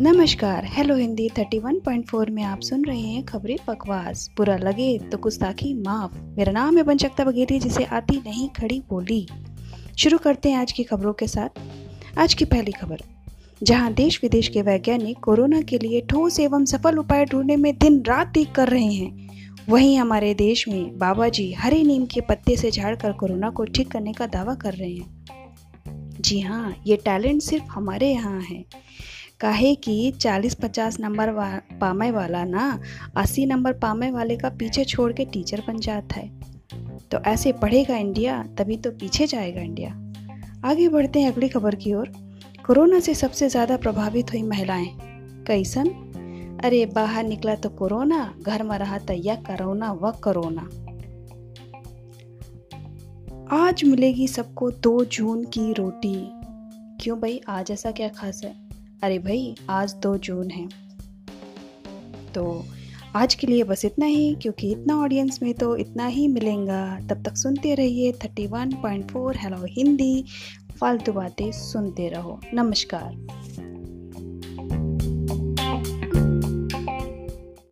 नमस्कार। हेलो हिंदी 31.4 में आप सुन रहे हैं खबरें बकवास। बुरा लगे तो गुस्ताखी माफ। मेरा नाम है बंशक्ता बघेरी, जिसे आती नहीं खड़ी बोली। शुरू करते हैं आज की खबरों के साथ। आज की पहली खबर, जहां देश विदेश के वैज्ञानिक कोरोना के लिए ठोस एवं सफल उपाय ढूंढने में दिन रात एक कर रहे हैं, वहीं हमारे देश में बाबा जी हरे नीम के पत्ते से झाड़कर कोरोना को ठीक करने का दावा कर रहे हैं। जी हाँ, ये टैलेंट सिर्फ हमारे यहाँ है। काहे कि 40-50 नंबर पामे वाला ना 80 नंबर पामे वाले का पीछे छोड़ के टीचर बन जाता है। तो ऐसे पढ़ेगा इंडिया, तभी तो पीछे जाएगा इंडिया। आगे बढ़ते हैं अगली खबर की ओर। कोरोना से सबसे ज़्यादा प्रभावित हुई महिलाएं। कैसन? अरे बाहर निकला तो कोरोना, घर में रहा तैया करोना व कोरोना। आज मिलेगी सबको 2 जून की रोटी। क्यों भाई, आज ऐसा क्या खास है? अरे भाई, आज 2 जून है। तो आज के लिए बस इतना ही, क्योंकि इतना ऑडियंस में तो इतना ही मिलेगा। तब तक सुनते रहिए 31.4 हेलो हिंदी। फालतू बातें सुनते रहो। नमस्कार।